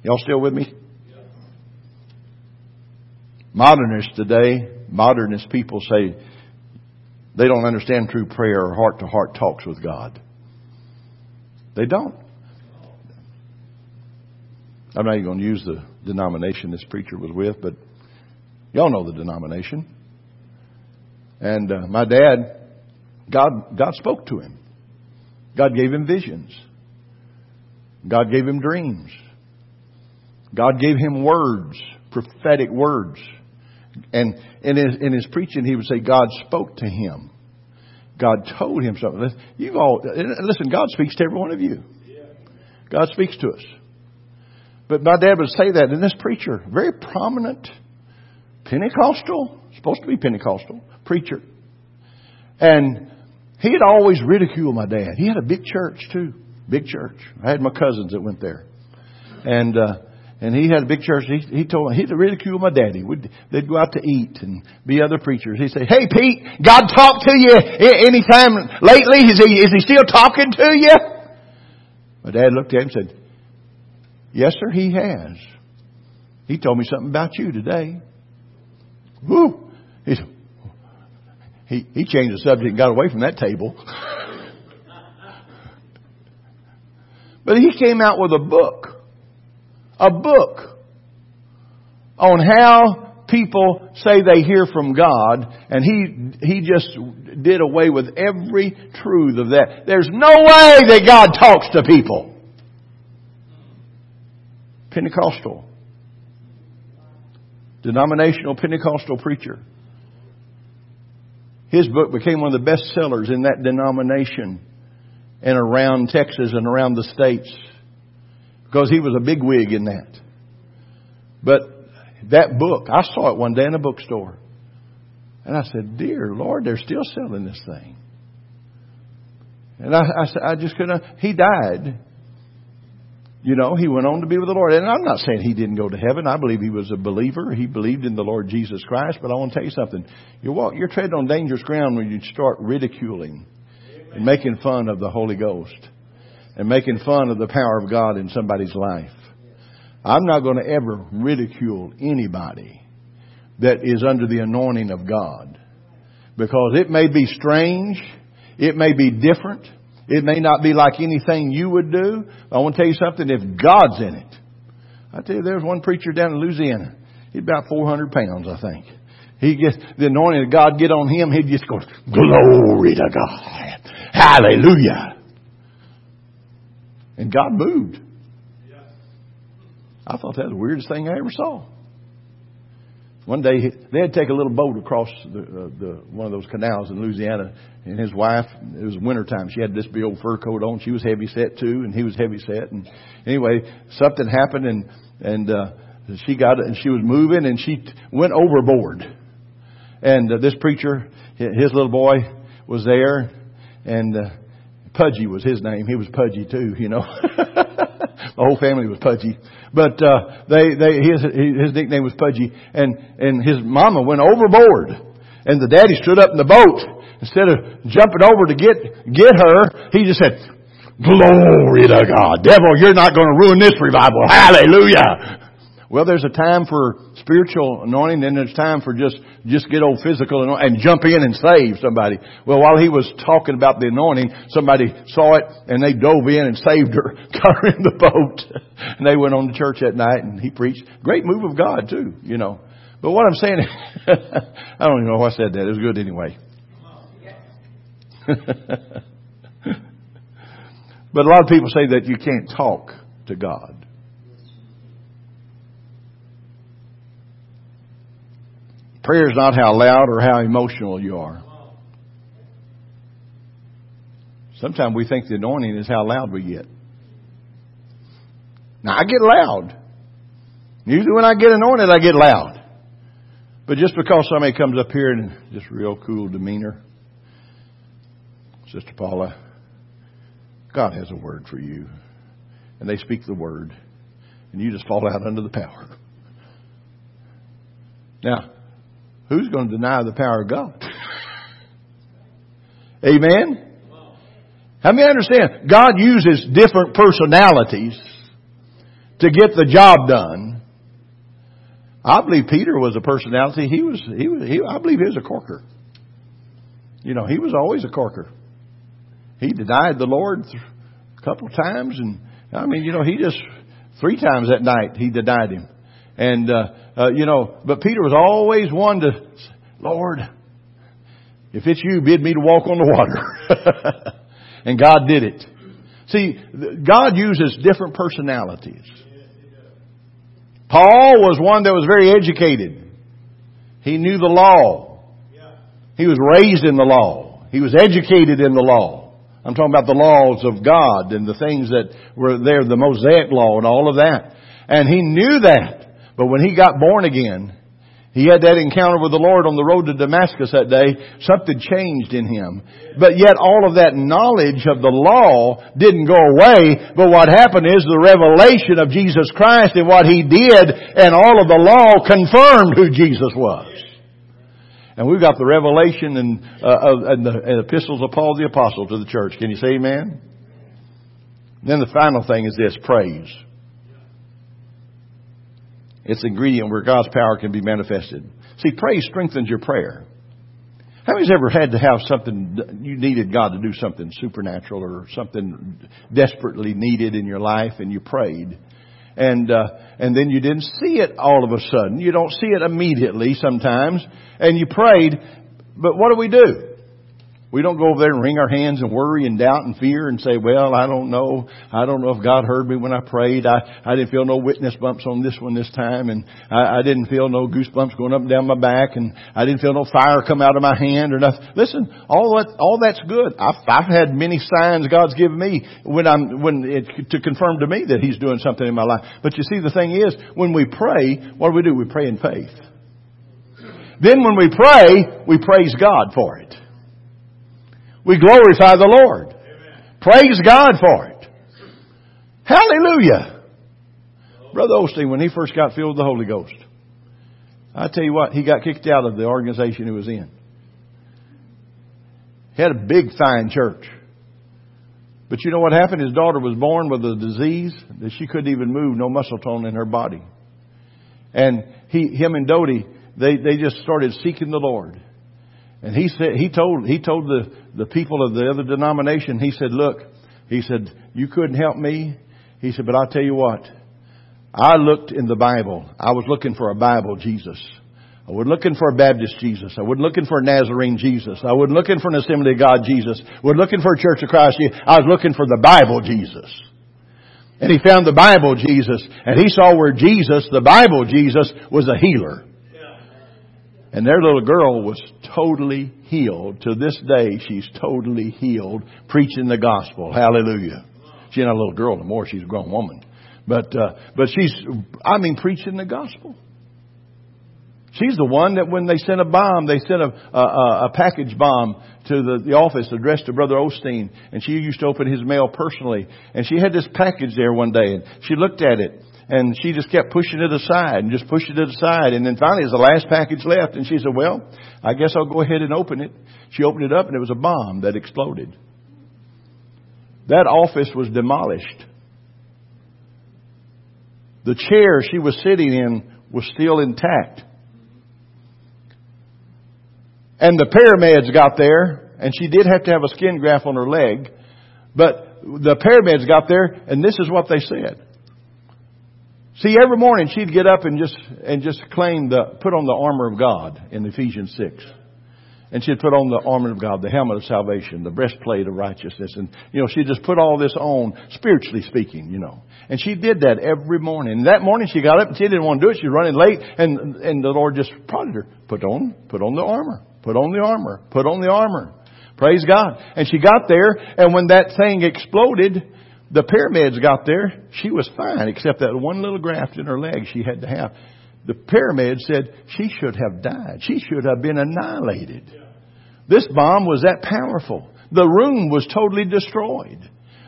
Y'all still with me? Yeah. Modernists today, modernist people say, they don't understand true prayer or heart-to-heart talks with God. They don't. I'm not even going to use the denomination this preacher was with, but y'all know the denomination. And uh, my dad, God, God spoke to him. God gave him visions. God gave him dreams. God gave him words, prophetic words. And in his, in his preaching, he would say God spoke to him. God told him something. You've all listen. God speaks to every one of you. God speaks to us. But my dad would say that, and this preacher, very prominent, Pentecostal, supposed to be Pentecostal preacher, and he'd always ridicule my dad. He had a big church too, big church. I had my cousins that went there, and. Uh, And he had a big church. He, he told he'd ridicule my daddy. We'd, they'd go out to eat and be other preachers. He'd say, "Hey Pete, God talked to you any time lately? Is he is he still talking to you?" My dad looked at him and said, "Yes, sir, he has. He told me something about you today." Woo! He he he changed the subject and got away from that table. But he came out with a book. A book on how people say they hear from God. And he he just did away with every truth of that. There's no way that God talks to people. Pentecostal. Denominational Pentecostal preacher. His book became one of the best sellers in that denomination and around Texas and around the states, because he was a bigwig in that. But that book, I saw it one day in a bookstore. And I said, "Dear Lord, they're still selling this thing." And I, I, I just couldn't. He died. You know, he went on to be with the Lord. And I'm not saying he didn't go to heaven. I believe he was a believer. He believed in the Lord Jesus Christ. But I want to tell you something. You walk, you're treading on dangerous ground when you start ridiculing and making fun of the Holy Ghost and making fun of the power of God in somebody's life. I'm not going to ever ridicule anybody that is under the anointing of God, because it may be strange. It may be different. It may not be like anything you would do. I want to tell you something. If God's in it, I tell you, there's one preacher down in Louisiana. He's about four hundred pounds, I think. He gets the anointing of God get on him. He just goes, "Glory to God. Hallelujah." And God moved. I thought that was the weirdest thing I ever saw. One day, they had to take a little boat across the, uh, the one of those canals in Louisiana. And his wife, it was wintertime. She had this big old fur coat on. She was heavy set, too. And he was heavy set. And anyway, something happened. And, and uh, she got it. And she was moving. And she t- went overboard. And uh, this preacher, his little boy was there. And uh, Pudgy was his name. He was Pudgy, too, you know. The whole family was Pudgy, but uh, they they his his nickname was Pudgy, and and his mama went overboard, and the daddy stood up in the boat. Instead of jumping over to get get her, he just said, "Glory to God, devil, you're not going to ruin this revival. Hallelujah." Well, there's a time for spiritual anointing, and there's time for just, just get old physical anointing and jump in and save somebody. Well, while he was talking about the anointing, somebody saw it, and they dove in and saved her, got her in the boat. And they went on to church that night, and he preached. Great move of God, too, you know. But what I'm saying, I don't even know why I said that. It was good anyway. But a lot of people say that you can't talk to God. Prayer is not how loud or how emotional you are. Sometimes we think the anointing is how loud we get. Now, I get loud. Usually when I get anointed, I get loud. But just because somebody comes up here and just real cool demeanor, "Sister Paula, God has a word for you." And they speak the word. And you just fall out under the power. Now, who's going to deny the power of God? Amen? How many understand? God uses different personalities to get the job done. I believe Peter was a personality. He was, he was, he, I believe he was a corker. You know, he was always a corker. He denied the Lord a couple times. And I mean, you know, he just three times that night he denied him. And, uh, uh, you know, but Peter was always one to, "Lord, if it's you, bid me to walk on the water." And God did it. See, God uses different personalities. Paul was one that was very educated. He knew the law. He was raised in the law. He was educated in the law. I'm talking about the laws of God and the things that were there, the Mosaic law and all of that. And he knew that. But when he got born again, he had that encounter with the Lord on the road to Damascus that day. Something changed in him. But yet all of that knowledge of the law didn't go away. But what happened is the revelation of Jesus Christ and what He did and all of the law confirmed who Jesus was. And we've got the revelation and, uh, and the epistles of Paul the Apostle to the church. Can you say amen? Then the final thing is this, praise. It's an ingredient where God's power can be manifested. See, praise strengthens your prayer. How many's ever had to have something, you needed God to do something supernatural or something desperately needed in your life, and you prayed? And uh, and then you didn't see it all of a sudden. You don't see it immediately sometimes. And you prayed, but what do we do? We don't go over there and wring our hands and worry and doubt and fear and say, well, I don't know. I don't know if God heard me when I prayed. I, I didn't feel no witness bumps on this one this time. And I, I didn't feel no goosebumps going up and down my back. And I didn't feel no fire come out of my hand or nothing. Listen, all that, all that's good. I've, I've had many signs God's given me when I'm, when it, to confirm to me that He's doing something in my life. But you see, the thing is, when we pray, what do we do? We pray in faith. Then when we pray, we praise God for it. We glorify the Lord. Amen. Praise God for it. Hallelujah. Brother Osteen, when he first got filled with the Holy Ghost, I tell you what, he got kicked out of the organization he was in. He had a big, fine church. But you know what happened? His daughter was born with a disease that she couldn't even move, no muscle tone in her body. And he, him and Dodie, they, they just started seeking the Lord. And he said, he told, he told the, the people of the other denomination, he said, look, he said, you couldn't help me. He said, but I'll tell you what, I looked in the Bible. I was looking for a Bible Jesus. I wasn't looking for a Baptist Jesus. I wasn't looking for a Nazarene Jesus. I wasn't looking for an Assembly of God Jesus. I wasn't looking for a Church of Christ. I was looking for the Bible Jesus. And he found the Bible Jesus, and he saw where Jesus, the Bible Jesus, was a healer. And their little girl was totally healed. To this day, she's totally healed, preaching the gospel. Hallelujah. She's not a little girl anymore. She's a grown woman. But uh, but she's, I mean, preaching the gospel. She's the one that when they sent a bomb, they sent a a, a package bomb to the, the office addressed to Brother Osteen. And she used to open his mail personally. And she had this package there one day, and she looked at it. And she just kept pushing it aside and just pushing it aside. And then finally, it was the last package left. And she said, well, I guess I'll go ahead and open it. She opened it up, and it was a bomb that exploded. That office was demolished. The chair she was sitting in was still intact. And the paramedics got there, and she did have to have a skin graft on her leg. But the paramedics got there, and this is what they said. See, every morning she'd get up and just and just claim the put on the armor of God in Ephesians six. And she'd put on the armor of God, the helmet of salvation, the breastplate of righteousness. And, you know, she just put all this on, spiritually speaking, you know. And she did that every morning. And that morning she got up and she didn't want to do it. She was running late. And, and the Lord just prodded her. Put on, put on the armor. Put on the armor. Put on the armor. Praise God. And she got there. And when that thing exploded, the paramedics got there. She was fine, except that one little graft in her leg she had to have. The paramedics said she should have died. She should have been annihilated. This bomb was that powerful. The room was totally destroyed.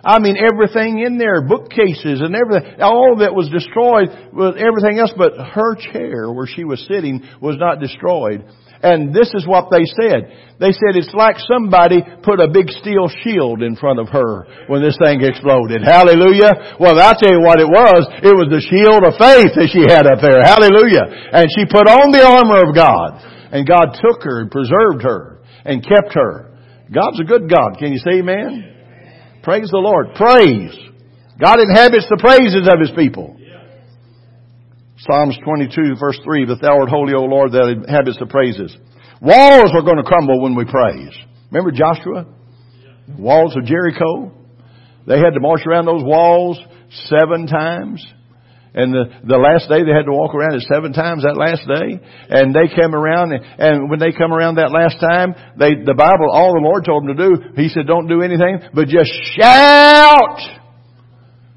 I mean, everything in there, bookcases and everything, all that was destroyed, was everything else. But her chair where she was sitting was not destroyed. And this is what they said. They said it's like somebody put a big steel shield in front of her when this thing exploded. Hallelujah. Well, I'll tell you what it was. It was the shield of faith that she had up there. Hallelujah. And she put on the armor of God. And God took her and preserved her and kept her. God's a good God. Can you say amen? Praise the Lord. Praise. God inhabits the praises of His people. Psalms twenty-two, verse three, but Thou art holy, O Lord, that inhabits the praises. Walls are going to crumble when we praise. Remember Joshua? The walls of Jericho? They had to march around those walls seven times. And the, the last day they had to walk around it seven times that last day. And they came around, and, and when they come around that last time, they the Bible, all the Lord told them to do, He said, don't do anything, but just shout!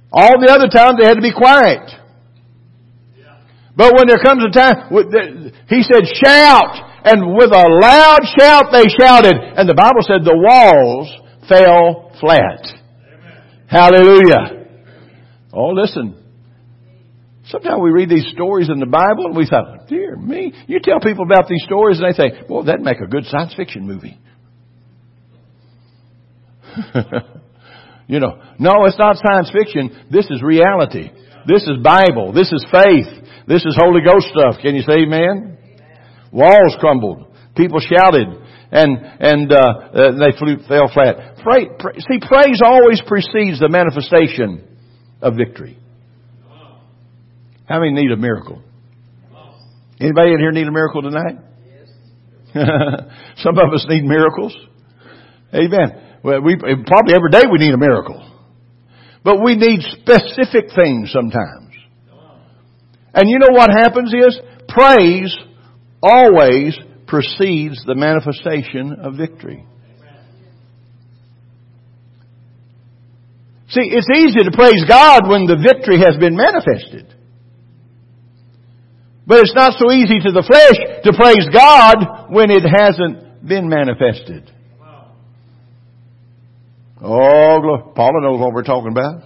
All the other times they had to be quiet. But when there comes a time, He said, shout. And with a loud shout, they shouted. And the Bible said the walls fell flat. Amen. Hallelujah. Oh, listen. Sometimes we read these stories in the Bible and we thought, dear me. You tell people about these stories and they think, well, that'd make a good science fiction movie. You know, no, it's not science fiction. This is reality. This is Bible. This is faith. This is Holy Ghost stuff. Can you say amen? Amen. Walls crumbled. People shouted. and and uh, uh, they flew, fell flat. Pray, pray, see, praise always precedes the manifestation of victory. How many need a miracle? Anybody in here need a miracle tonight? Yes. Some of us need miracles. Amen. Well, we probably every day we need a miracle, but we need specific things sometimes. And you know what happens is praise always precedes the manifestation of victory. See, it's easy to praise God when the victory has been manifested. But it's not so easy to the flesh to praise God when it hasn't been manifested. Oh, glory. Paula knows what we're talking about.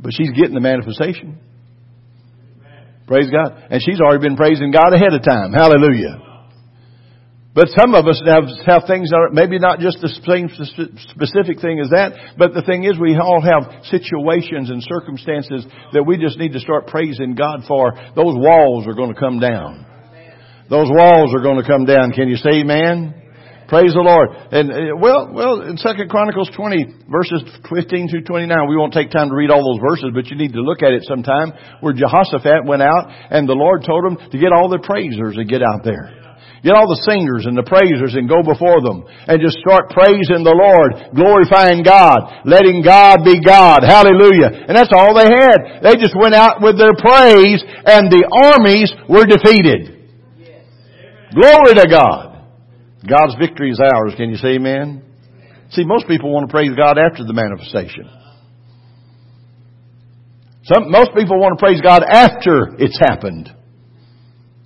But she's getting the manifestation. Praise God. And she's already been praising God ahead of time. Hallelujah. But some of us have, have things that are maybe not just the same specific thing as that, but the thing is we all have situations and circumstances that we just need to start praising God for. Those walls are going to come down. Those walls are going to come down. Can you say amen? Praise the Lord. And well, well, in Second Chronicles twenty, verses fifteen through twenty-nine, we won't take time to read all those verses, but you need to look at it sometime, where Jehoshaphat went out and the Lord told him to get all the praisers and get out there. Get all the singers and the praisers and go before them and just start praising the Lord, glorifying God, letting God be God. Hallelujah. And that's all they had. They just went out with their praise and the armies were defeated. Yes. Glory to God. God's victory is ours. Can you say amen? See, most people want to praise God after the manifestation. Some, most people want to praise God after it's happened.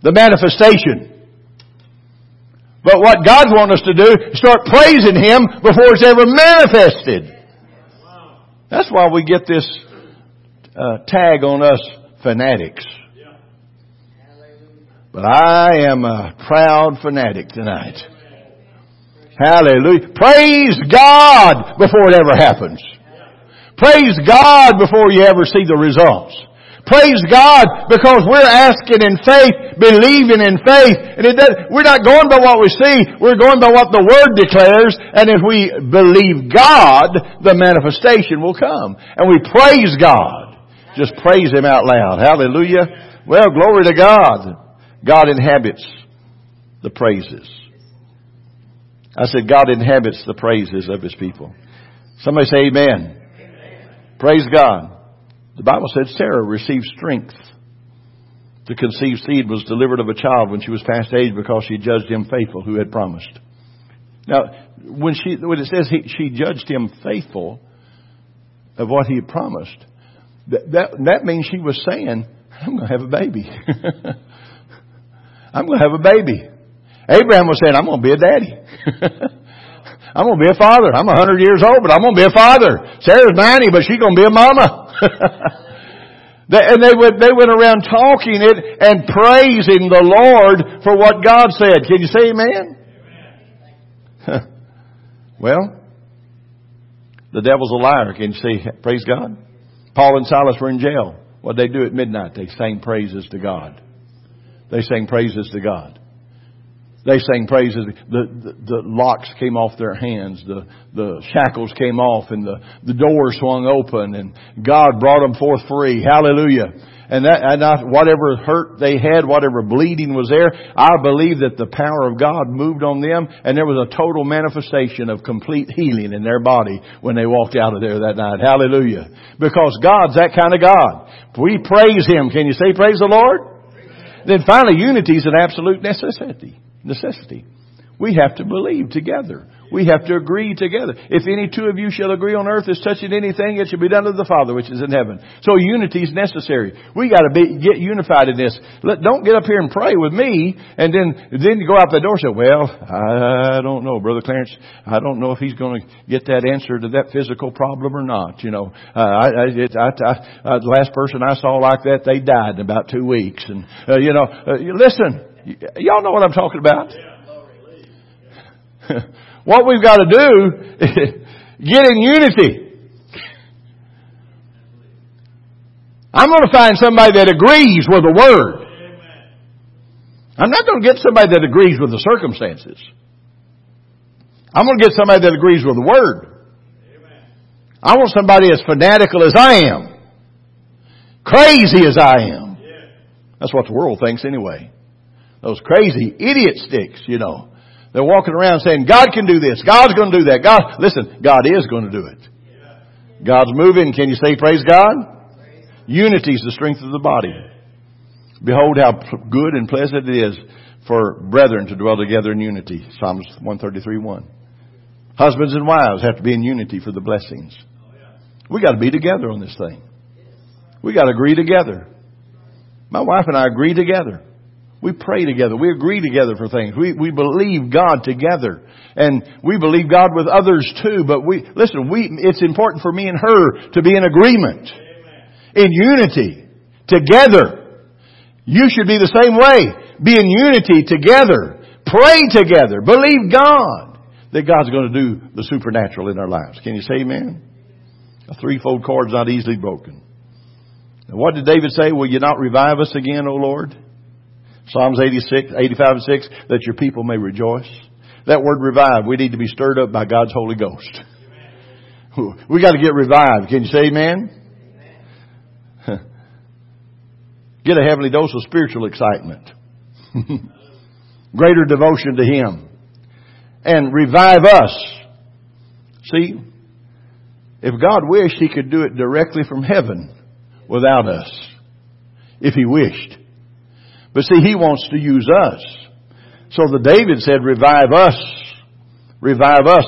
The manifestation. But what God wants us to do is start praising Him before it's ever manifested. That's why we get this uh, tag on us, fanatics. But I am a proud fanatic tonight. Hallelujah. Praise God before it ever happens. Praise God before you ever see the results. Praise God because we're asking in faith, believing in faith. And it does, we're not going by what we see. We're going by what the Word declares. And if we believe God, the manifestation will come. And we praise God. Just praise Him out loud. Hallelujah. Well, glory to God. God inhabits the praises. I said God inhabits the praises of His people. Somebody say amen. Amen. Praise God. The Bible said Sarah received strength to conceive seed, was delivered of a child when she was past age, because she judged him faithful who had promised. Now, when she when it says he, she judged him faithful of what he had promised, that, that, that means she was saying, I'm going to have a baby. I'm going to have a baby. Abraham was saying, I'm going to be a daddy. I'm going to be a father. I'm one hundred years old, but I'm going to be a father. Sarah's ninety, but she's going to be a mama. And they went, they went around talking it and praising the Lord for what God said. Can you say amen? Amen. Well, the devil's a liar. Can you say, praise God? Paul and Silas were in jail. What did they do at midnight? They sang praises to God. They sang praises to God. They sang praises. The, the, the locks came off their hands. The, the shackles came off, and the, the door swung open, and God brought them forth free. Hallelujah. And that, and I, whatever hurt they had, whatever bleeding was there, I believe that the power of God moved on them, and there was a total manifestation of complete healing in their body when they walked out of there that night. Hallelujah. Because God's that kind of God. We praise Him. Can you say praise the Lord? Then finally, unity is an absolute necessity. Necessity. We have to believe together. We have to agree together. If any two of you shall agree on earth as touching anything, it shall be done to the Father which is in heaven. So unity is necessary. We got to be, get unified in this. Let, don't get up here and pray with me and then then go out the door and say, well, I don't know, Brother Clarence. I don't know if he's going to get that answer to that physical problem or not. You know, uh, I, I, it, I, I, uh, the last person I saw like that, they died in about two weeks. And uh, you know, uh, listen, y- y'all know what I'm talking about. What we've got to do is get in unity. I'm going to find somebody that agrees with the Word. I'm not going to get somebody that agrees with the circumstances. I'm going to get somebody that agrees with the Word. Amen. I want somebody as fanatical as I am. Crazy as I am. Yeah. That's what the world thinks anyway. Those crazy idiot sticks, you know. They're walking around saying, God can do this. God's going to do that. God, listen, God is going to do it. Yeah. God's moving. Can you say praise God? Praise. Unity is the strength of the body. Behold how good and pleasant it is for brethren to dwell together in unity. Psalms one thirty-three one. Husbands and wives have to be in unity for the blessings. We got to be together on this thing. We got to agree together. My wife and I agree together. We pray together. We agree together for things. We we believe God together. And we believe God with others too. But we listen, we it's important for me and her to be in agreement. Amen. In unity. Together. You should be the same way. Be in unity together. Pray together. Believe God that God's going to do the supernatural in our lives. Can you say amen? A threefold cord's not easily broken. And what did David say? Will you not revive us again, O Lord? Psalms eighty-six, eighty-five and six, that your people may rejoice. That word revive, we need to be stirred up by God's Holy Ghost. Amen. We got to get revived. Can you say amen? Amen. Get a heavenly dose of spiritual excitement. Greater devotion to Him. And revive us. See, if God wished, He could do it directly from heaven without us. If He wished. But see, He wants to use us. So the David said, revive us. Revive us.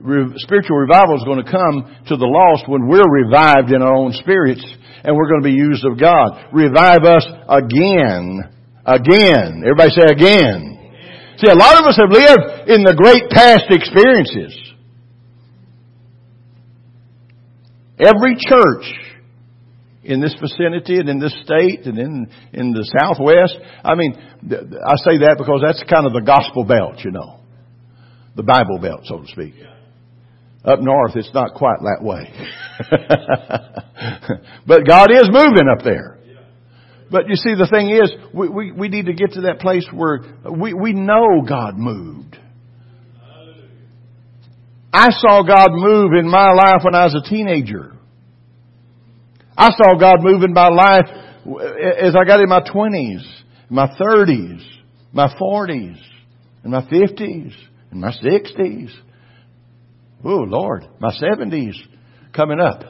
Re- spiritual revival is going to come to the lost when we're revived in our own spirits. And we're going to be used of God. Revive us again. Again. Everybody say again. Amen. See, a lot of us have lived in the great past experiences. Every church in this vicinity and in this state and in in the Southwest. I mean, I say that because that's kind of the gospel belt, you know. The Bible belt, so to speak. Up north, it's not quite that way. But God is moving up there. But you see, the thing is, we, we, we need to get to that place where we, we know God moved. I saw God move in my life when I was a teenager. I saw God move in my life as I got in my twenties, my thirties, my forties, and my fifties, and my sixties. Oh, Lord, my seventies coming up.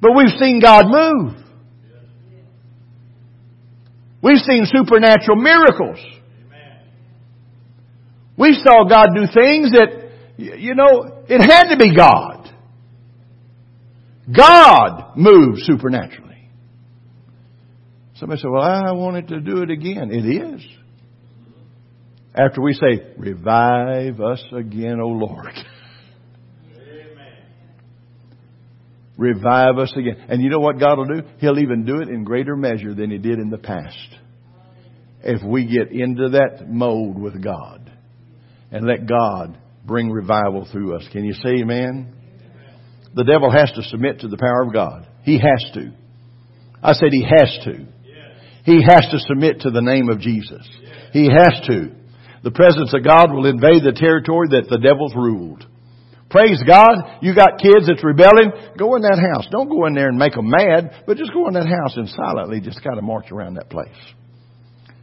But we've seen God move. We've seen supernatural miracles. We saw God do things that, you know, it had to be God. God moved supernaturally. Somebody said, well, I wanted to do it again. It is. After we say, revive us again, O Lord. Amen. Revive us again. And you know what God will do? He'll even do it in greater measure than He did in the past. If we get into that mode with God and let God bring revival through us. Can you say amen? Amen? The devil has to submit to the power of God. He has to. I said he has to. Yes. He has to submit to the name of Jesus. Yes. He has to. The presence of God will invade the territory that the devil's ruled. Praise God. You got kids that's rebelling. Go in that house. Don't go in there and make them mad, but just go in that house and silently just kind of march around that place.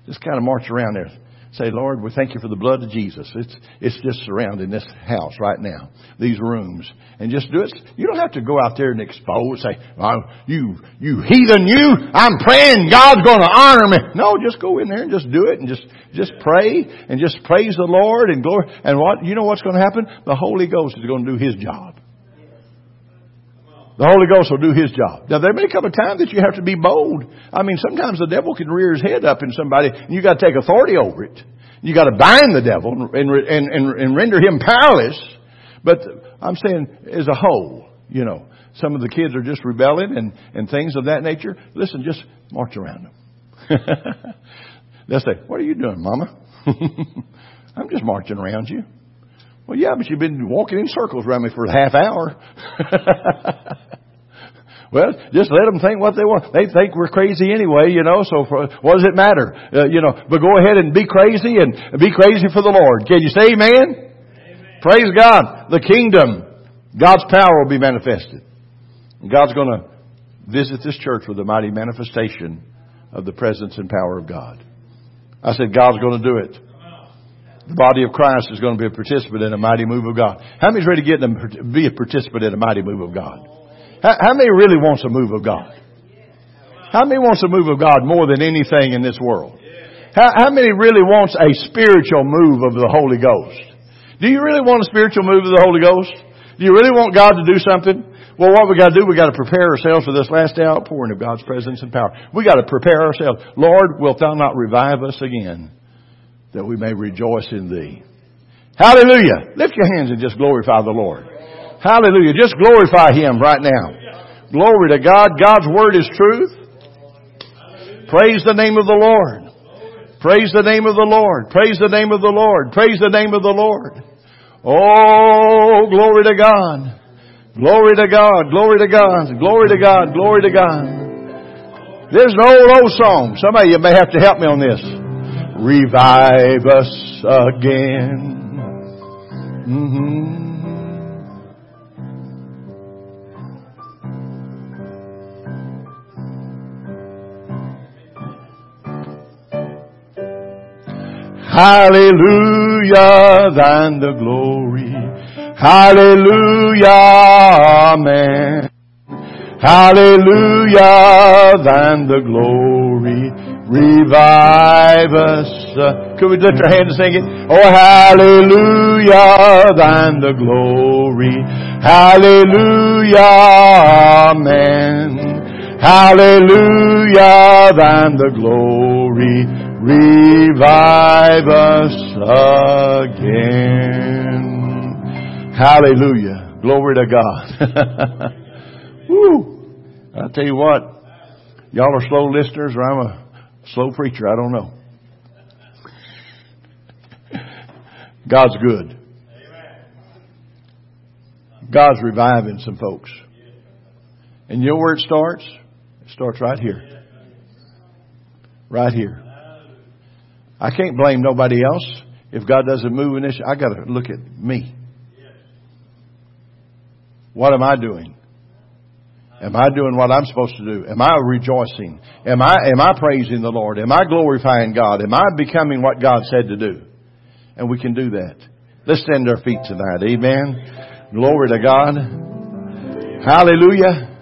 Just kind of march around there. Say, Lord, we thank you for the blood of Jesus. It's it's just surrounding this house right now, these rooms. And just do it. You don't have to go out there and expose, say, well, you you heathen, you, I'm praying God's going to honor me. No, just go in there and just do it and just, just pray and just praise the Lord and glory. And what you know what's going to happen? The Holy Ghost is going to do His job. The Holy Ghost will do His job. Now, there may come a time that you have to be bold. I mean, sometimes the devil can rear his head up in somebody, and you got to take authority over it. You got to bind the devil and, and, and, and render him powerless. But I'm saying as a whole, you know, some of the kids are just rebelling and, and things of that nature. Listen, just march around them. They'll say, what are you doing, Mama? I'm just marching around you. Well, yeah, but you've been walking in circles around me for a half hour. Well, just let them think what they want. They think we're crazy anyway, you know, so for, what does it matter? Uh, you know, but go ahead and be crazy and be crazy for the Lord. Can you say amen? Amen. Praise God. The kingdom, God's power will be manifested. And God's going to visit this church with a mighty manifestation of the presence and power of God. I said, God's going to do it. The body of Christ is going to be a participant in a mighty move of God. How many is ready to get to be a participant in a mighty move of God? How many really wants a move of God? How many wants a move of God more than anything in this world? How, how many really wants a spiritual move of the Holy Ghost? Do you really want a spiritual move of the Holy Ghost? Do you really want God to do something? Well, what we got to do, we got to prepare ourselves for this last outpouring of God's presence and power. We got to prepare ourselves. Lord, wilt thou not revive us again, that we may rejoice in thee? Hallelujah. Lift your hands and just glorify the Lord. Hallelujah. Just glorify Him right now. Glory to God. God's Word is truth. Praise the name of the Lord. Praise the name of the Lord. Praise the name of the Lord. Praise the name of the Lord. Oh, glory to God. Glory to God. Glory to God. Glory to God. Glory to God. There's an old, old song. Somebody, you may have to help me on this. Revive us again. Mm-hmm. Hallelujah, thine the glory. Hallelujah, amen. Hallelujah, thine the glory. Revive us. Could we lift our hand and sing it? Oh, hallelujah, thine the glory. Hallelujah, amen. Hallelujah, thine the glory. Revive us again. Hallelujah. Glory to God. Woo. I tell you what, y'all are slow listeners, or I'm a slow preacher. I don't know. God's good. God's reviving some folks. And you know where it starts? It starts right here. Right here. I can't blame nobody else if God doesn't move in this. I got to look at me. What am I doing? Am I doing what I'm supposed to do? Am I rejoicing? Am I am I praising the Lord? Am I glorifying God? Am I becoming what God said to do? And we can do that. Let's stand to our feet tonight. Amen. Glory to God. Hallelujah.